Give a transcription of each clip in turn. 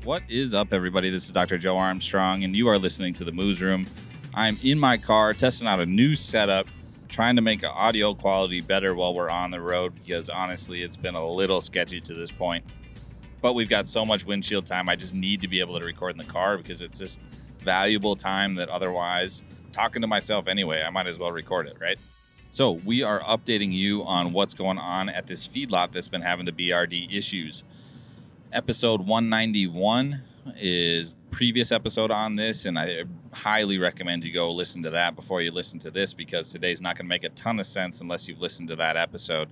What is up, everybody? This is Dr. Joe Armstrong, and you are listening to The Moos Room. I'm in my car testing out a new setup, trying to make audio quality better while we're on the road because, honestly, it's been a little sketchy to this point. But we've got so much windshield time, I just need to be able to record in the car because it's just valuable time that otherwise, talking to myself anyway, I might as well record it, right? So we are updating you on what's going on at this feedlot that's been having the BRD issues. Episode 191 is previous episode on this, and I highly recommend you go listen to that before you listen to this because today's not going to make a ton of sense unless you've listened to that episode.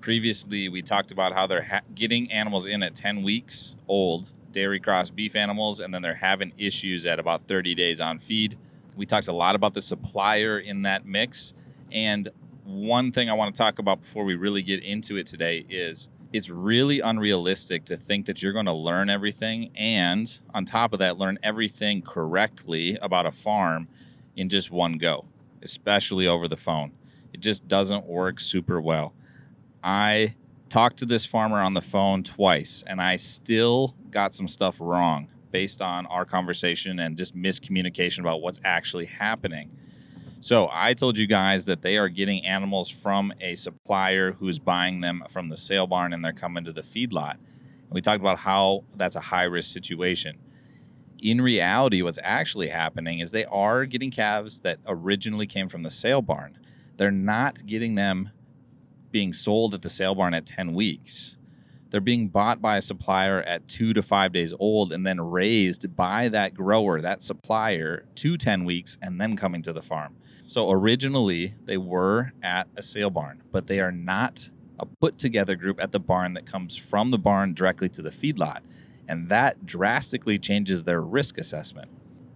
Previously, we talked about how they're getting animals in at 10 weeks old, dairy cross beef animals, and then they're having issues at about 30 days on feed. We talked a lot about the supplier in that mix, and one thing I want to talk about before we really get into it today is it's really unrealistic to think that you're going to learn everything and, on top of that, learn everything correctly about a farm in just one go, especially over the phone. It just doesn't work super well. I talked to this farmer on the phone twice, and I still got some stuff wrong based on our conversation and just miscommunication about what's actually happening. So I told you guys that they are getting animals from a supplier who's buying them from the sale barn and they're coming to the feedlot. And we talked about how that's a high-risk situation. In reality, what's actually happening is they are getting calves that originally came from the sale barn. They're not getting them being sold at the sale barn at 10 weeks. They're being bought by a supplier at 2 to 5 days old and then raised by that grower, that supplier, to 10 weeks and then coming to the farm. So originally, they were at a sale barn, but they are not a put-together group at the barn that comes from the barn directly to the feedlot. And that drastically changes their risk assessment.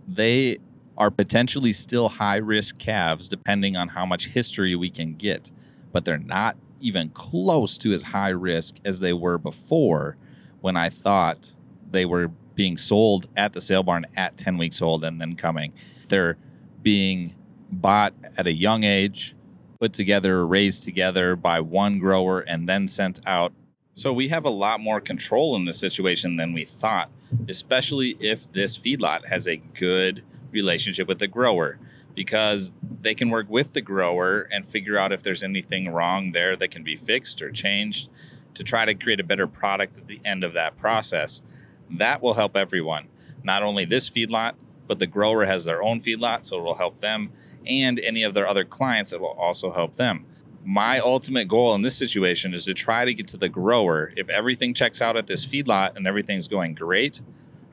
They are potentially still high-risk calves depending on how much history we can get, but they're not even close to as high risk as they were before when I thought they were being sold at the sale barn at 10 weeks old and then coming. They're being bought at a young age, put together, raised together by one grower and then sent out. So we have a lot more control in this situation than we thought, especially if this feedlot has a good relationship with the grower, because they can work with the grower and figure out if there's anything wrong there that can be fixed or changed to try to create a better product at the end of that process. That will help everyone, not only this feedlot, but the grower has their own feedlot, so it will help them, and any of their other clients, it will also help them. My ultimate goal in this situation is to try to get to the grower. If everything checks out at this feedlot and everything's going great,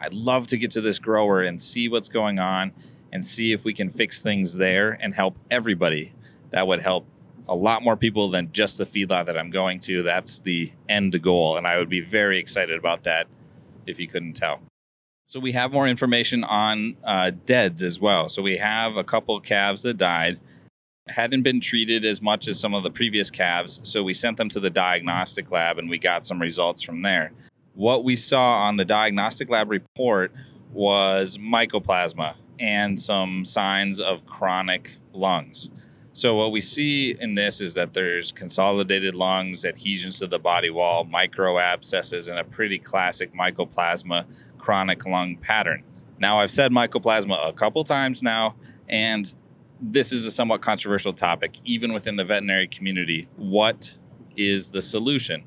I'd love to get to this grower and see what's going on and see if we can fix things there and help everybody. That would help a lot more people than just the feedlot that I'm going to. That's the end goal, and I would be very excited about that if you couldn't tell. So we have more information on deads as well. So we have a couple calves that died, hadn't been treated as much as some of the previous calves, so we sent them to the diagnostic lab and we got some results from there. What we saw on the diagnostic lab report was mycoplasma and some signs of chronic lungs. So what we see in this is that there's consolidated lungs, adhesions to the body wall, microabscesses, and a pretty classic mycoplasma chronic lung pattern. Now, I've said mycoplasma a couple times now, and this is a somewhat controversial topic, even within the veterinary community. What is the solution?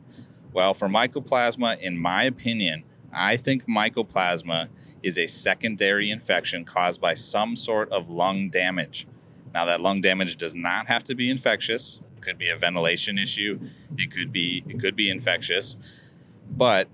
Well, for mycoplasma, in my opinion, I think mycoplasma is a secondary infection caused by some sort of lung damage. Now, that lung damage does not have to be infectious. It could be a ventilation issue. It could be infectious. But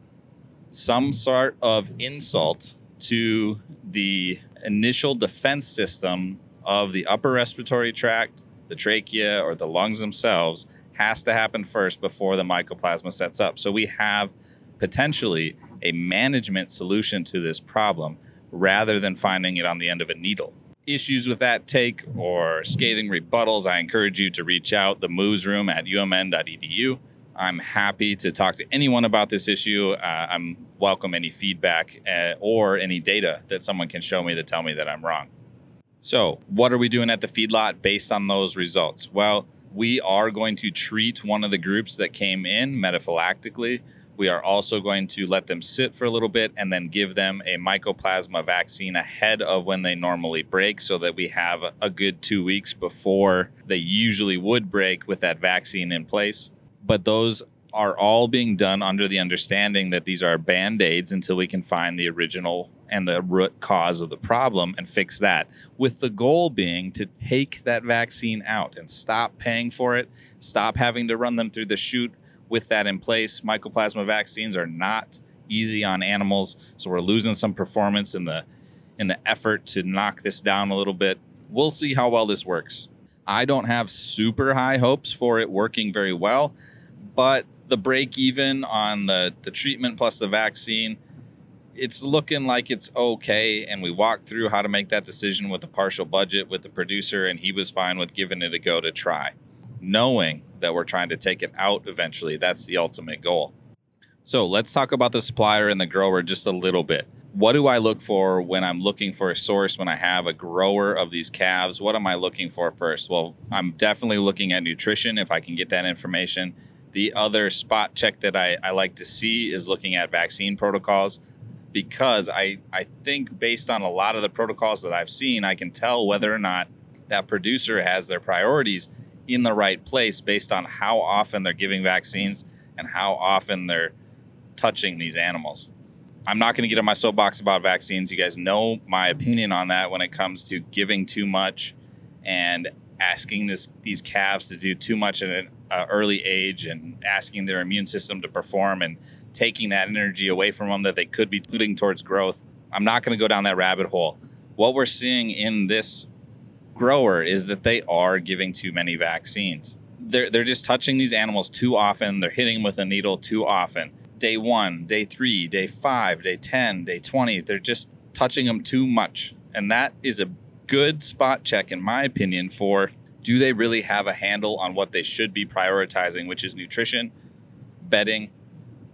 some sort of insult to the initial defense system of the upper respiratory tract, the trachea, or the lungs themselves has to happen first before the mycoplasma sets up. So we have potentially a management solution to this problem rather than finding it on the end of a needle. Issues with that take or scathing rebuttals, I encourage you to reach out, themoosroom@umn.edu. I'm happy to talk to anyone about this issue. I'm welcome any feedback or any data that someone can show me to tell me that I'm wrong. So what are we doing at the feedlot based on those results? Well, we are going to treat one of the groups that came in metaphylactically. We are also going to let them sit for a little bit and then give them a mycoplasma vaccine ahead of when they normally break so that we have a good 2 weeks before they usually would break with that vaccine in place. But those are all being done under the understanding that these are band-aids until we can find the original and the root cause of the problem and fix that, with the goal being to take that vaccine out and stop paying for it, stop having to run them through the chute with that in place. Mycoplasma vaccines are not easy on animals, so we're losing some performance in the effort to knock this down a little bit. We'll see how well this works. I don't have super high hopes for it working very well, but the break even on the treatment plus the vaccine, it's looking like it's okay. And we walked through how to make that decision with a partial budget with the producer, and he was fine with giving it a go to try, knowing that we're trying to take it out eventually. That's the ultimate goal. So let's talk about the supplier and the grower just a little bit. What do I look for when I'm looking for a source, when I have a grower of these calves? What am I looking for first? Well, I'm definitely looking at nutrition if I can get that information. The other spot check that I like to see is looking at vaccine protocols, because I think based on a lot of the protocols that I've seen, I can tell whether or not that producer has their priorities in the right place based on how often they're giving vaccines and how often they're touching these animals. I'm not going to get on my soapbox about vaccines. You guys know my opinion on that when it comes to giving too much and asking these calves to do too much at an early age and asking their immune system to perform and taking that energy away from them that they could be putting towards growth. I'm not going to go down that rabbit hole. What we're seeing in this grower is that they are giving too many vaccines. They're just touching these animals too often. They're hitting them with a needle too often. Day 1, day 3, day 5, day 10, day 20. They're just touching them too much. And that is a good spot check, in my opinion, for do they really have a handle on what they should be prioritizing, which is nutrition, bedding,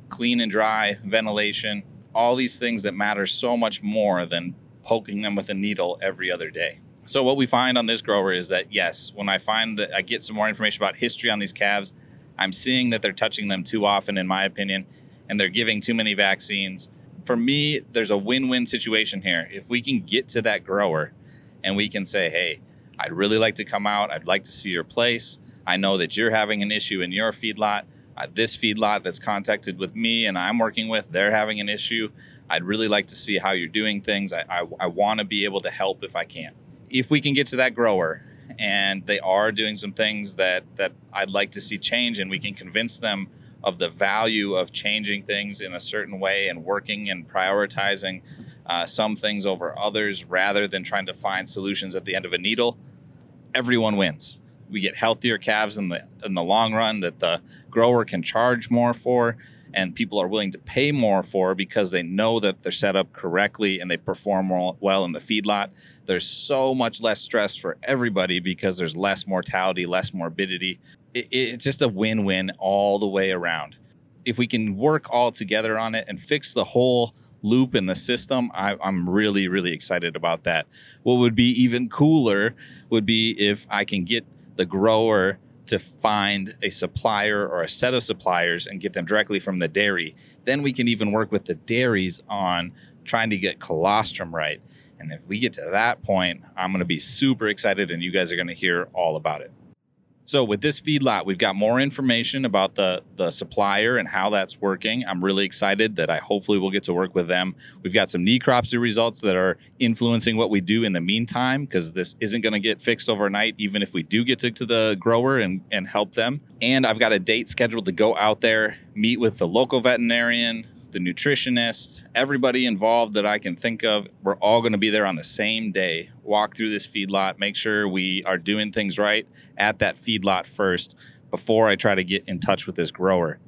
clean and dry, ventilation, all these things that matter so much more than poking them with a needle every other day. So what we find on this grower is that, yes, when I find that I get some more information about history on these calves, I'm seeing that they're touching them too often, in my opinion, and they're giving too many vaccines. For me, there's a win-win situation here. If we can get to that grower and we can say, hey, I'd really like to come out. I'd like to see your place. I know that you're having an issue in your feedlot. This feedlot that's contacted with me and I'm working with, they're having an issue. I'd really like to see how you're doing things. I want to be able to help if I can. If we can get to that grower and they are doing some things that I'd like to see change, and we can convince them of the value of changing things in a certain way and working and prioritizing some things over others rather than trying to find solutions at the end of a needle, everyone wins. We get healthier calves in the long run that the grower can charge more for, and people are willing to pay more for because they know that they're set up correctly and they perform well in the feedlot. There's so much less stress for everybody because there's less mortality, less morbidity. It's just a win-win all the way around. If we can work all together on it and fix the whole loop in the system, I'm really, really excited about that. What would be even cooler would be if I can get the grower to find a supplier or a set of suppliers and get them directly from the dairy. Then we can even work with the dairies on trying to get colostrum right. And if we get to that point, I'm going to be super excited, and you guys are going to hear all about it. So with this feedlot, we've got more information about the supplier and how that's working. I'm really excited that I hopefully will get to work with them. We've got some necropsy results that are influencing what we do in the meantime, because this isn't going to get fixed overnight, even if we do get to the grower and help them. And I've got a date scheduled to go out there, meet with the local veterinarian, the nutritionist, everybody involved that I can think of. We're all going to be there on the same day, walk through this feedlot, make sure we are doing things right at that feedlot first before I try to get in touch with this grower.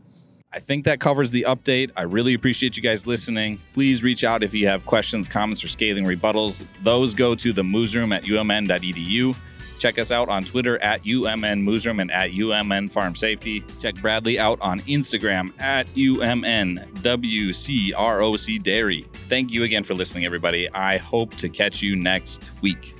I think that covers the update. I really appreciate you guys listening. Please reach out if you have questions, comments, or scathing rebuttals. Those go to themoosroom@umn.edu. Check us out on Twitter @UMNmoosroom and @UMNFarmSafety. Check Bradley out on Instagram @UMN WCROC Dairy. Thank you again for listening, everybody. I hope to catch you next week.